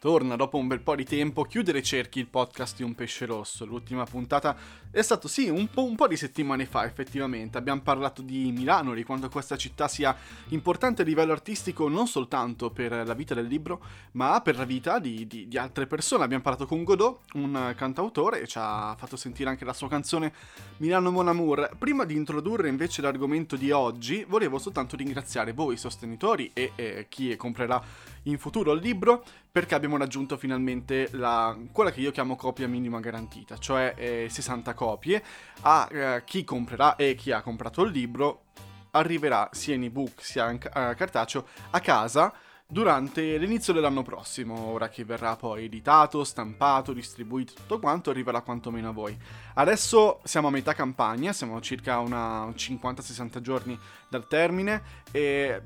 Torna dopo un bel po' di tempo Chiudere i Cerchi, il podcast di Un Pesce Rosso. L'ultima puntata è stato un po' di settimane fa, effettivamente. Abbiamo parlato di Milano, di quanto questa città sia importante a livello artistico non soltanto per la vita del libro, ma per la vita di altre persone. Abbiamo parlato con Godot, un cantautore, e ci ha fatto sentire anche la sua canzone Milano Mon Amour. Prima di introdurre invece l'argomento di oggi, volevo soltanto ringraziare voi, sostenitori, e chi comprerà in futuro il libro, perché abbiamo raggiunto finalmente quella che io chiamo copia minima garantita, cioè 60 copie. A chi comprerà e chi ha comprato il libro arriverà sia in ebook sia in cartaceo a casa durante l'inizio dell'anno prossimo. Ora che verrà poi editato, stampato, distribuito, tutto quanto arriverà quantomeno a voi. Adesso siamo a metà campagna, siamo circa una 50-60 giorni dal termine e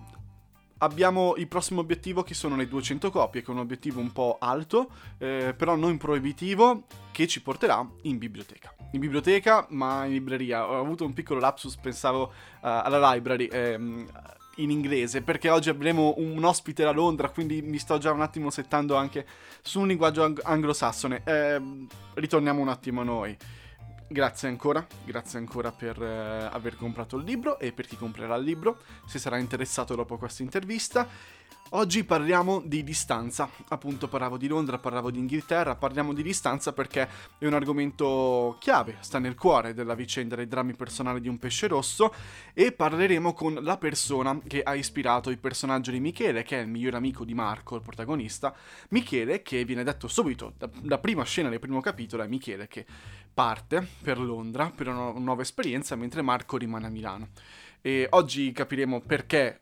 abbiamo il prossimo obiettivo che sono le 200 copie, che è un obiettivo un po' alto, però non proibitivo, che ci porterà in biblioteca. In biblioteca, ma in libreria. Ho avuto un piccolo lapsus, pensavo alla library in inglese, perché oggi avremo un ospite da Londra, quindi mi sto già un attimo settando anche su un linguaggio anglosassone. Ritorniamo un attimo a noi. Grazie ancora per aver comprato il libro e per chi comprerà il libro, se sarà interessato dopo questa intervista. Oggi parliamo di distanza, appunto parlavo di Londra, parlavo di Inghilterra, parliamo di distanza perché è un argomento chiave, sta nel cuore della vicenda dei drammi personali di Un Pesce Rosso, e parleremo con la persona che ha ispirato il personaggio di Michele, che è il migliore amico di Marco, il protagonista. Michele, che viene detto subito, la prima scena del primo capitolo è Michele che parte per Londra per una nuova esperienza, mentre Marco rimane a Milano. E oggi capiremo perché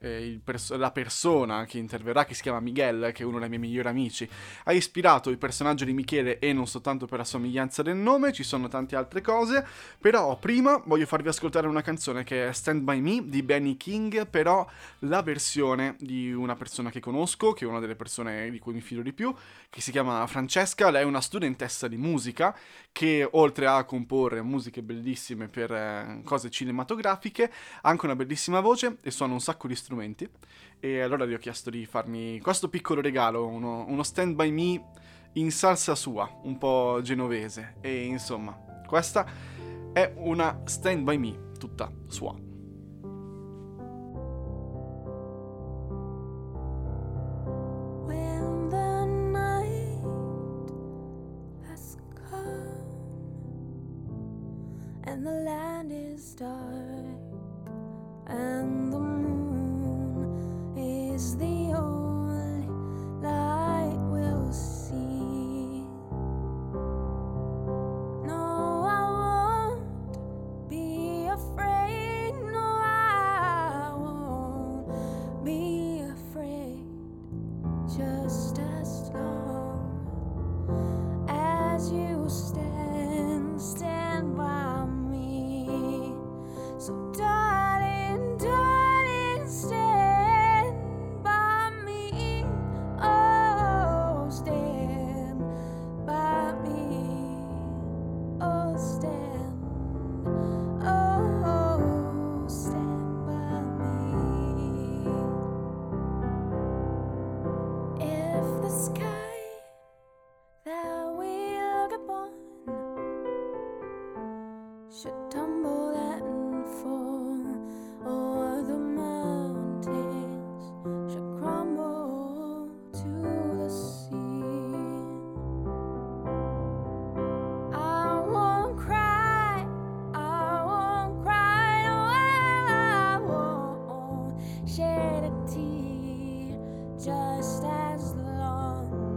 la persona che interverrà, che si chiama Miguel, che è uno dei miei migliori amici, ha ispirato il personaggio di Michele, e non soltanto per la somiglianza del nome, ci sono tante altre cose. Però prima voglio farvi ascoltare una canzone che è Stand By Me di Benny King, però la versione di una persona che conosco, che è una delle persone di cui mi fido di più, che si chiama Francesca. Lei è una studentessa di musica che, oltre a comporre musiche bellissime per cose cinematografiche, anche una bellissima voce e suona un sacco di strumenti. E allora gli ho chiesto di farmi questo piccolo regalo, uno Stand By Me in salsa sua, un po' genovese, e insomma questa è una Stand By Me tutta sua. And the moon is the only light we'll see. No, I won't be afraid. No, I won't be afraid. Just as long as you stand by me. So darling, stand by me, oh, stand by me, oh, stand, oh, stand by me. If the sky that we look upon should tumble and fall, or the mountains shall crumble to the sea, I won't cry, no, I won't shed a tear, just as long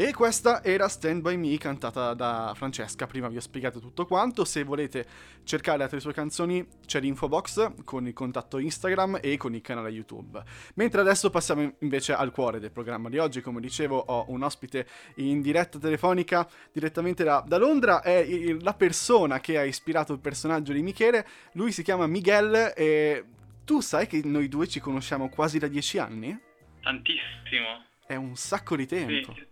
E questa era Stand By Me, cantata da Francesca. Prima vi ho spiegato tutto quanto. Se volete cercare altre sue canzoni c'è l'info box con il contatto Instagram e con il canale YouTube. Mentre adesso passiamo invece al cuore del programma di oggi. Come dicevo, ho un ospite in diretta telefonica direttamente da Londra. È la persona che ha ispirato il personaggio di Michele. Lui si chiama Miguel e tu sai che noi due ci conosciamo quasi da 10 anni? Tantissimo. È un sacco di tempo. Sì.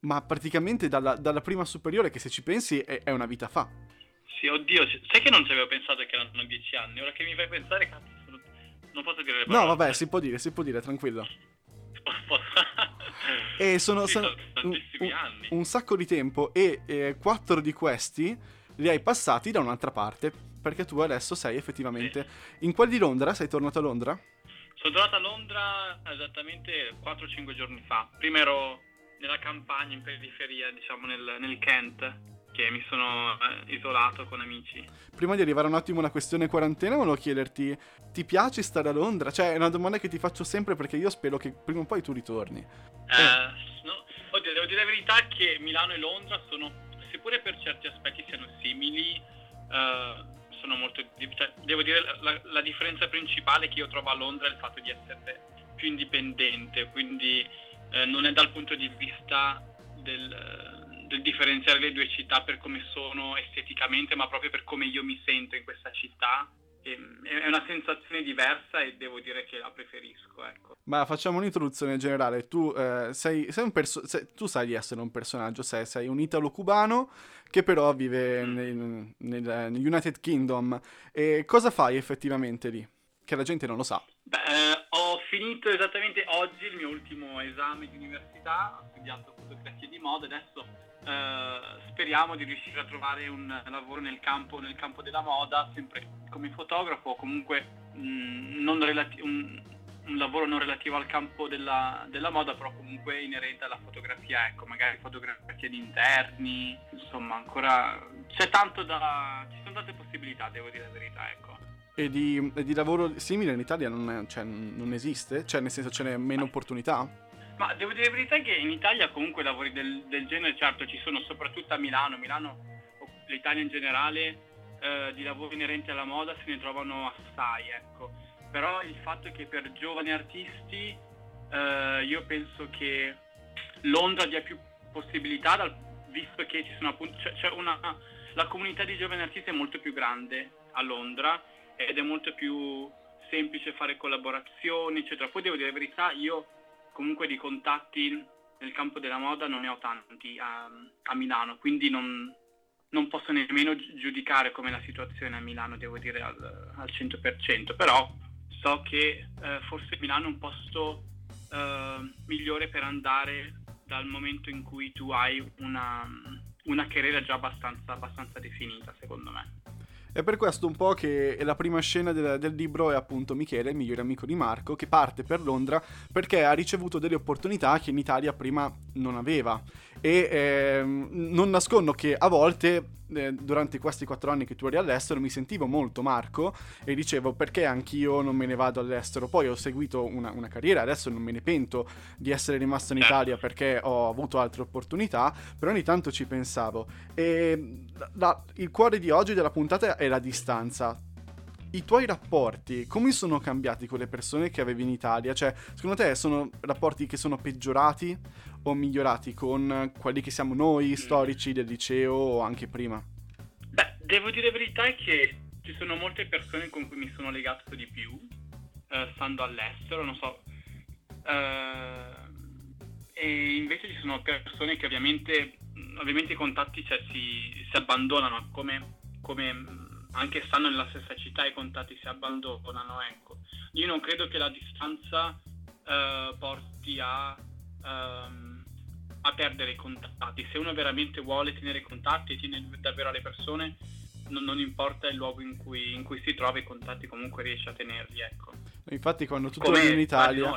Ma praticamente dalla prima superiore, che se ci pensi è una vita fa. Sì, oddio, sai che non ci avevo pensato che erano 10 anni? Ora che mi fai pensare, cazzo, non posso dire le parole. No, vabbè, si può dire, tranquillo. E sono tantissimi anni. Un sacco di tempo e 4 di questi li hai passati da un'altra parte, perché tu adesso sei effettivamente... Sì. In quel di Londra? Sei tornato a Londra? Sono tornato a Londra esattamente 4-5 giorni fa. Prima ero... nella campagna, in periferia, diciamo nel Kent, che mi sono isolato con amici. Prima di arrivare un attimo alla questione quarantena, volevo chiederti, ti piace stare a Londra? Cioè, è una domanda che ti faccio sempre perché io spero che prima o poi tu ritorni. No. Oddio, devo dire la verità che Milano e Londra sono, seppure per certi aspetti siano simili, sono molto... Devo dire la differenza principale che io trovo a Londra è il fatto di essere più indipendente, quindi... non è dal punto di vista del differenziare le due città per come sono esteticamente, ma proprio per come io mi sento in questa città. È una sensazione diversa e devo dire che la preferisco, ecco. Ma facciamo un'introduzione generale. Tu tu sai di essere un personaggio, sei un italo-cubano che però vive nel United Kingdom. E cosa fai effettivamente lì? Che la gente non lo sa. Beh, ho finito esattamente oggi il mio ultimo esame di università, ho studiato fotografia di moda, adesso speriamo di riuscire a trovare un lavoro nel campo della moda, sempre come fotografo, o comunque un lavoro non relativo al campo della moda, però comunque inerente alla fotografia, ecco, magari fotografia di interni, insomma, ancora c'è tanto ci sono tante possibilità, devo dire la verità, ecco. E di lavoro simile in Italia non esiste? Cioè, nel senso, ce n'è meno opportunità? Ma devo dire la verità che in Italia comunque lavori del genere, certo, ci sono, soprattutto a Milano, l'Italia in generale, di lavori inerenti alla moda se ne trovano assai, ecco. Però il fatto è che per giovani artisti io penso che Londra dia più possibilità, visto che ci sono appunto... la comunità di giovani artisti è molto più grande a Londra, ed è molto più semplice fare collaborazioni, eccetera. Poi devo dire la verità, io comunque di contatti nel campo della moda non ne ho tanti a Milano, quindi non posso nemmeno giudicare come la situazione a Milano, devo dire, al 100%, però so che forse Milano è un posto migliore per andare dal momento in cui tu hai una carriera già abbastanza definita, secondo me. È per questo un po' che la prima scena del libro è appunto Michele, il migliore amico di Marco, che parte per Londra perché ha ricevuto delle opportunità che in Italia prima non aveva. E non nascondo che a volte durante questi 4 anni che tu eri all'estero mi sentivo molto Marco e dicevo, perché anch'io non me ne vado all'estero? Poi ho seguito una carriera, adesso non me ne pento di essere rimasto in Italia perché ho avuto altre opportunità, però ogni tanto ci pensavo. E il cuore di oggi della puntata è la distanza. I tuoi rapporti come sono cambiati con le persone che avevi in Italia? Cioè, secondo te sono rapporti che sono peggiorati o migliorati con quelli che siamo noi, storici del liceo o anche prima? Beh, devo dire la verità è che ci sono molte persone con cui mi sono legato di più, stando all'estero, non so. E invece ci sono persone che ovviamente i contatti, cioè, si abbandonano, come anche stando nella stessa città i contatti si abbandonano, ecco. Io non credo che la distanza porti a perdere i contatti. Se uno veramente vuole tenere i contatti e tiene davvero alle persone, non importa il luogo in cui si trova, i contatti comunque riesce a tenerli, ecco. Infatti quando tu torni in Italia,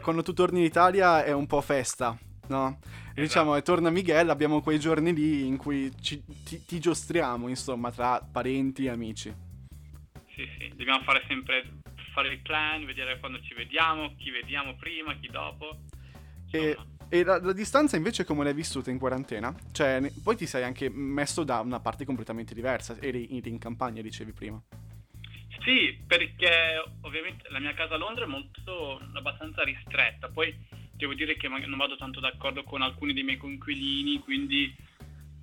quando tu torni in Italia è un po' festa, no? Esatto. Diciamo, e torna Miguel, abbiamo quei giorni lì in cui ti giostriamo, insomma, tra parenti e amici. Sì, dobbiamo fare il plan, vedere quando ci vediamo, chi vediamo prima, chi dopo. E E la distanza invece come l'hai vissuta in quarantena? Cioè, poi ti sei anche messo da una parte completamente diversa, eri in campagna, dicevi prima. Sì, perché ovviamente la mia casa a Londra è molto, abbastanza ristretta, poi devo dire che non vado tanto d'accordo con alcuni dei miei coinquilini, quindi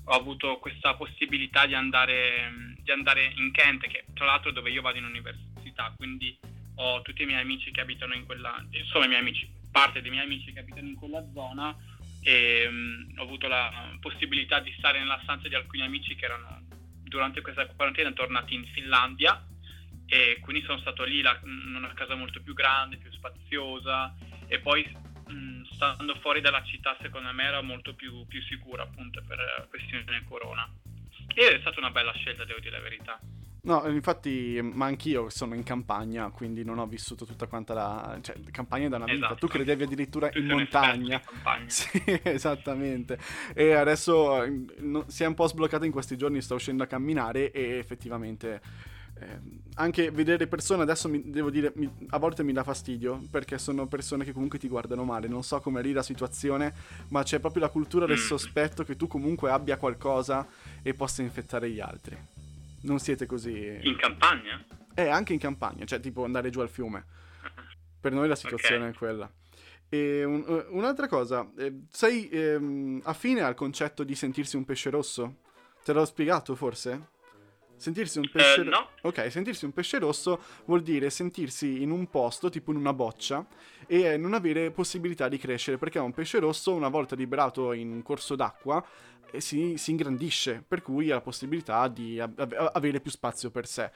ho avuto questa possibilità di andare in Kent, che tra l'altro dove io vado in università, quindi ho tutti i miei amici che abitano in quella, insomma i miei amici, parte dei miei amici che abitano in quella zona, e ho avuto la possibilità di stare nella stanza di alcuni amici che erano durante questa quarantena tornati in Finlandia, e quindi sono stato lì in una casa molto più grande, più spaziosa, e poi stando fuori dalla città secondo me era molto più sicura, appunto per la questione del corona, e è stata una bella scelta, devo dire la verità. No, infatti, ma anch'io sono in campagna, quindi non ho vissuto tutta quanta la... Cioè, campagna da una vita, esatto. Tu credevi addirittura tu in montagna. Sì, esattamente. E adesso si è un po' sbloccato in questi giorni, sto uscendo a camminare e effettivamente... anche vedere persone adesso a volte mi dà fastidio, perché sono persone che comunque ti guardano male, non so come lì la situazione, ma c'è proprio la cultura del sospetto che tu comunque abbia qualcosa e possa infettare gli altri. Non siete così... In campagna? Anche in campagna, cioè tipo andare giù al fiume. Per noi la situazione okay. È quella. E un'altra cosa, sei affine al concetto di sentirsi un pesce rosso? Te l'ho spiegato forse? Sentirsi un pesce no. Ok, sentirsi un pesce rosso vuol dire sentirsi in un posto, tipo in una boccia, e non avere possibilità di crescere, perché un pesce rosso, una volta liberato in un corso d'acqua, si ingrandisce, per cui ha la possibilità di avere più spazio per sé.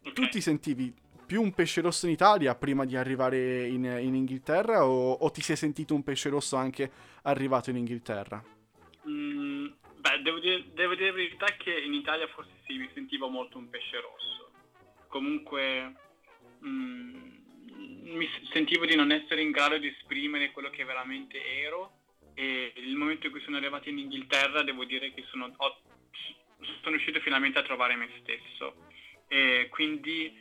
Okay. Tu ti sentivi più un pesce rosso in Italia prima di arrivare in Inghilterra, o ti sei sentito un pesce rosso anche arrivato in Inghilterra? Devo dire la verità che in Italia forse sì, mi sentivo molto un pesce rosso. Comunque mi sentivo di non essere in grado di esprimere quello che veramente ero, e il momento in cui sono arrivato in Inghilterra devo dire che sono riuscito finalmente a trovare me stesso. E quindi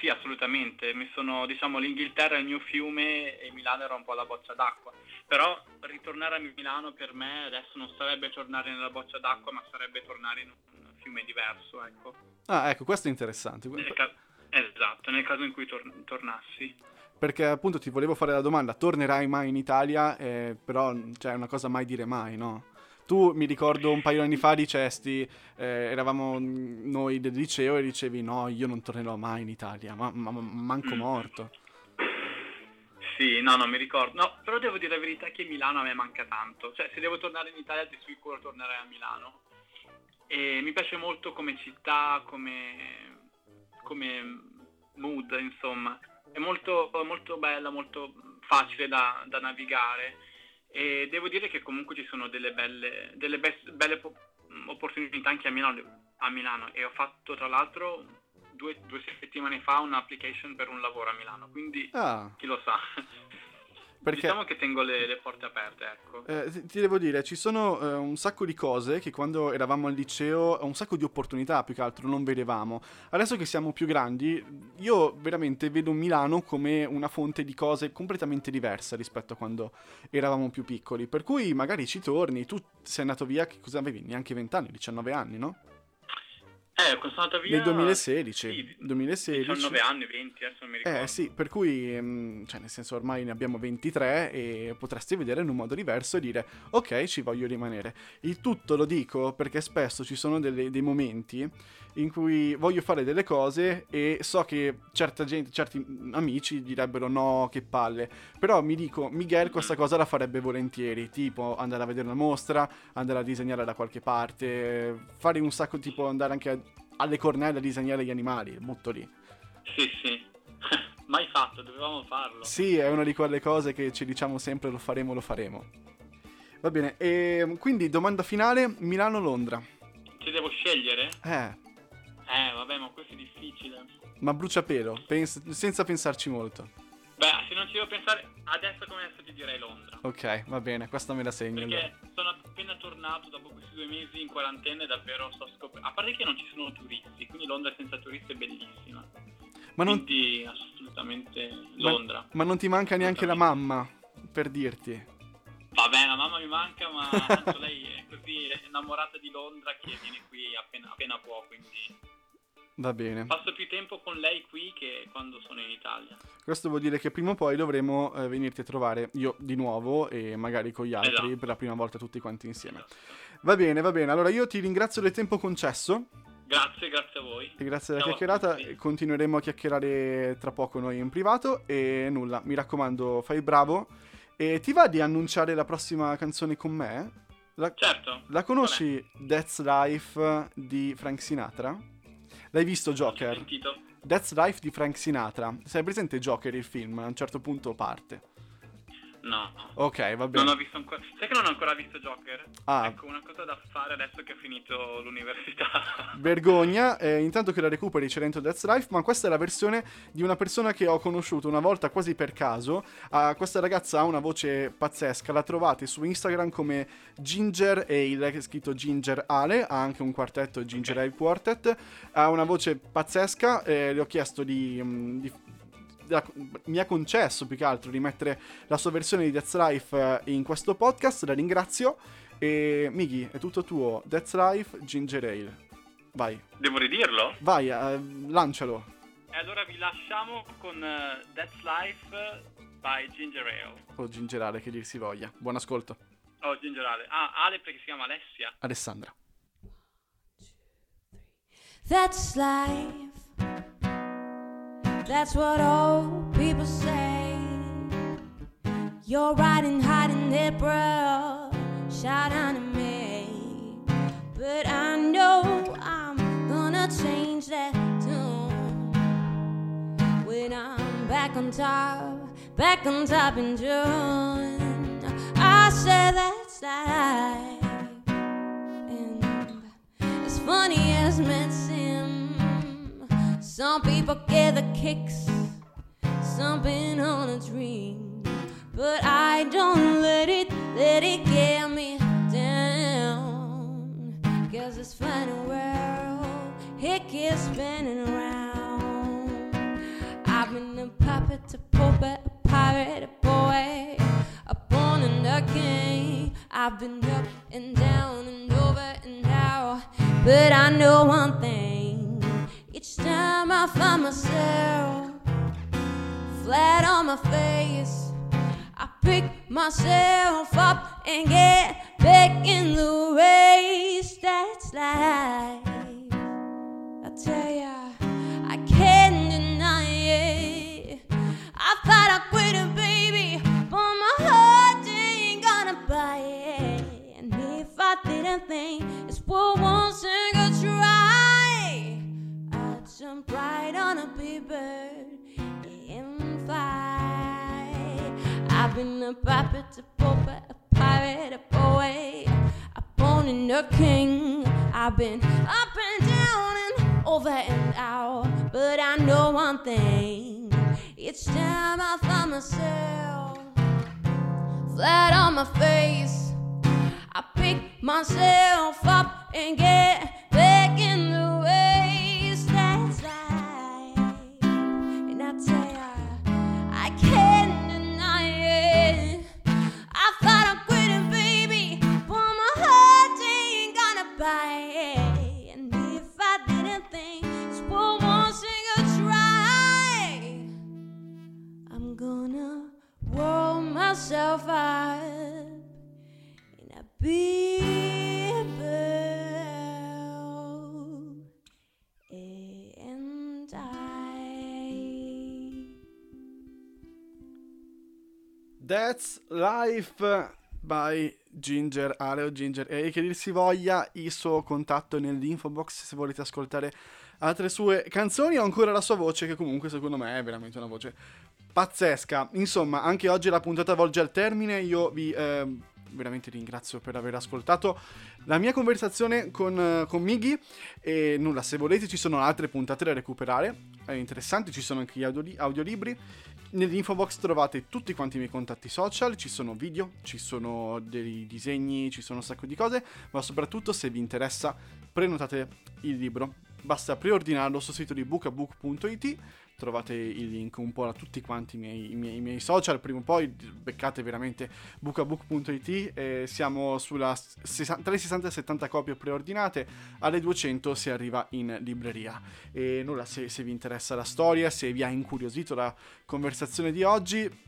sì, assolutamente, l'Inghilterra è il mio fiume e Milano era un po' la boccia d'acqua. Però ritornare a Milano per me adesso non sarebbe tornare nella boccia d'acqua, ma sarebbe tornare in un fiume diverso, ecco. Ah, ecco, questo è interessante. Esatto, nel caso in cui tornassi. Perché appunto ti volevo fare la domanda, tornerai mai in Italia? Però cioè, è una cosa mai dire mai, no? Tu mi ricordo un paio di anni fa dicesti, eravamo noi del liceo e dicevi no, io non tornerò mai in Italia, ma manco morto. Sì, no, non mi ricordo. No, però devo dire la verità che Milano a me manca tanto. Cioè, se devo tornare in Italia di sicuro tornerei a Milano. E mi piace molto come città, come mood, insomma. È molto, molto bella, molto facile da navigare. E devo dire che comunque ci sono delle belle opportunità anche a Milano. E ho fatto, tra l'altro... Due settimane fa un'application per un lavoro a Milano, quindi chi lo sa. Perché... Diciamo che tengo le porte aperte, ecco. Ti devo dire, ci sono un sacco di cose che quando eravamo al liceo, un sacco di opportunità più che altro non vedevamo. Adesso che siamo più grandi, io veramente vedo Milano come una fonte di cose completamente diversa rispetto a quando eravamo più piccoli. Per cui magari ci torni, tu sei andato via, che cosa avevi? Neanche 20 anni, 19 anni, no? Sono andato via nel 2016, sì, 2016. 19 anni, 20, adesso non mi ricordo. Sì, per cui, cioè nel senso ormai ne abbiamo 23 e potresti vedere in un modo diverso e dire ok, ci voglio rimanere. Il tutto lo dico perché spesso ci sono dei momenti in cui voglio fare delle cose e so che certa gente, certi amici direbbero no, che palle, però mi dico, Miguel questa cosa la farebbe volentieri, tipo andare a vedere una mostra, andare a disegnare da qualche parte, fare un sacco, tipo andare anche alle Cornelle a disegnare gli animali, butto lì. Sì, mai fatto, dovevamo farlo. Sì, è una di quelle cose che ci diciamo sempre lo faremo. Va bene, e quindi domanda finale, Milano-Londra. Ci devo scegliere? Vabbè, ma questo è difficile. Ma bruciapelo, senza pensarci molto. Beh, se non ci devo pensare, adesso come adesso ti direi Londra. Ok, va bene, questa me la segno. Perché allora. Sono appena tornato dopo questi 2 mesi in quarantena e davvero sto scoprendo... A parte che non ci sono turisti, quindi Londra senza turisti è bellissima. Ma non... Quindi assolutamente Londra. Ma non ti manca neanche la mamma? per dirti. Vabbè, la mamma mi manca, ma tanto lei è così innamorata di Londra che viene qui appena può, quindi... Va bene. Passo più tempo con lei qui che quando sono in Italia. Questo vuol dire che prima o poi dovremo venirti a trovare io di nuovo e magari con gli altri per la prima volta tutti quanti insieme. Esatto. Va bene, va bene. Allora io ti ringrazio del tempo concesso. Grazie, grazie a voi. E grazie della chiacchierata. Continueremo a chiacchierare tra poco noi in privato e nulla, mi raccomando, fai bravo. E ti va di annunciare la prossima canzone con me? Certo. La conosci That's Life di Frank Sinatra? L'hai visto Joker? That's Life di Frank Sinatra. Sei presente Joker il film? A un certo punto parte. No. Ok, va bene. Non ho visto ancora. Sai che non ho ancora visto Joker? Ah. Ecco, una cosa da fare adesso che ho finito l'università. Vergogna. Intanto che la recuperi c'è dentro That's Life, ma questa è la versione di una persona che ho conosciuto una volta quasi per caso. Questa ragazza ha una voce pazzesca, la trovate su Instagram come Ginger Ale, che è scritto Ginger Ale, ha anche un quartetto, Ginger Ale Quartet, ha una voce pazzesca, le ho chiesto di mi ha concesso più che altro di mettere la sua versione di That's Life in questo podcast, la ringrazio. E Mighi, è tutto tuo. That's Life, Ginger Ale. Vai. Devo ridirlo? Vai, lancialo. E allora vi lasciamo con That's Life by Ginger Ale. O Ginger Ale, che dir si voglia. Buon ascolto. Oh, Ginger Ale. Ah, Ale perché si chiama Alessia. Alessandra. 1, 2, 3. That's Life. That's what old people say. You're riding high in April, shouting at me. But I know I'm gonna change that tune when I'm back on top in June. I say that's life, and as funny as it seems. Some people get the kicks, something on a dream, but I don't let it get me down, 'cause this funny world, it keeps spinning around. I've been a puppet, a pirate, a boy, a born and a king. I've been up and down and over and out, but I know one thing. Each time I find myself flat on my face, I pick myself up and get back in the race. That's life, I tell ya, I can't deny it. I thought I quit it, baby, but my heart ain't gonna buy it. And if I didn't think it's for one single try, jump right on a big bird and fly. I've been a puppet, a pauper, a pirate, a boy, a pawn and a king. I've been up and down and over and out, but I know one thing. Each time I find myself flat on my face, I pick myself up and get back in the way. And if I didn't think it's for one single try, I'm gonna roll myself up in a big bell and die. That's Life by Ginger Ale o Ginger Ale, che dir si voglia. Il suo contatto nell'info box se volete ascoltare altre sue canzoni o ancora la sua voce, che comunque secondo me è veramente una voce pazzesca. Insomma, anche oggi la puntata volge al termine. Io vi veramente ringrazio per aver ascoltato la mia conversazione con Mighi, e nulla, se volete ci sono altre puntate da recuperare, è interessante, ci sono anche gli audiolibri. Nell'info box trovate tutti quanti i miei contatti social, ci sono video, ci sono dei disegni, ci sono un sacco di cose, ma soprattutto se vi interessa prenotate il libro, basta preordinarlo sul sito di bookabook.it, trovate il link un po' a tutti quanti i miei social. Prima o poi beccate veramente bookabook.it, siamo sulla 60 70 copie preordinate, alle 200 si arriva in libreria. E nulla, se vi interessa la storia, se vi ha incuriosito la conversazione di oggi,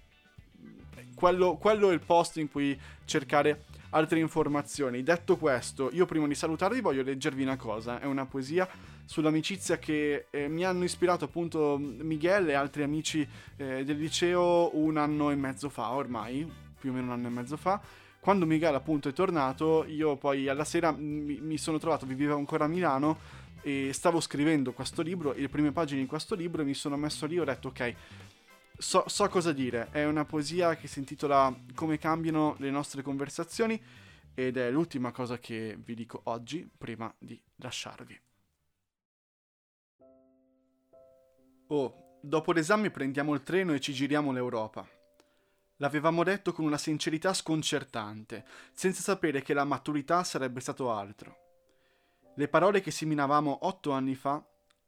quello è il posto in cui cercare altre informazioni. Detto questo, io prima di salutarvi voglio leggervi una cosa, è una poesia sull'amicizia che mi hanno ispirato appunto Miguel e altri amici del liceo più o meno un anno e mezzo fa. Quando Miguel appunto è tornato, io poi alla sera mi sono trovato, vivevo ancora a Milano e stavo scrivendo questo libro, le prime pagine di questo libro, e mi sono messo lì e ho detto ok, So cosa dire. È una poesia che si intitola Come cambiano le nostre conversazioni, ed è l'ultima cosa che vi dico oggi prima di lasciarvi. Dopo l'esame prendiamo il treno e ci giriamo l'Europa. L'avevamo detto con una sincerità sconcertante, senza sapere che la maturità sarebbe stato altro. Le parole che seminavamo 8 anni fa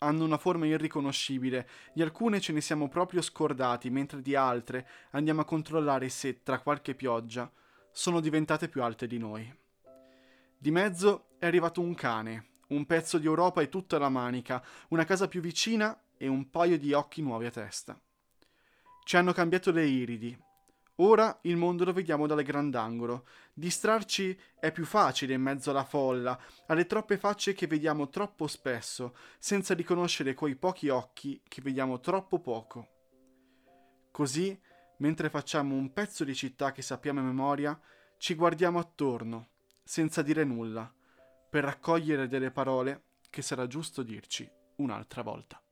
hanno una forma irriconoscibile, di alcune ce ne siamo proprio scordati, mentre di altre andiamo a controllare se, tra qualche pioggia, sono diventate più alte di noi. Di mezzo è arrivato un cane, un pezzo di Europa e tutta la manica, una casa più vicina e un paio di occhi nuovi a testa. Ci hanno cambiato le iridi. Ora il mondo lo vediamo dal grandangolo. Distrarci è più facile in mezzo alla folla, alle troppe facce che vediamo troppo spesso, senza riconoscere quei pochi occhi che vediamo troppo poco. Così, mentre facciamo un pezzo di città che sappiamo a memoria, ci guardiamo attorno, senza dire nulla, per raccogliere delle parole che sarà giusto dirci un'altra volta.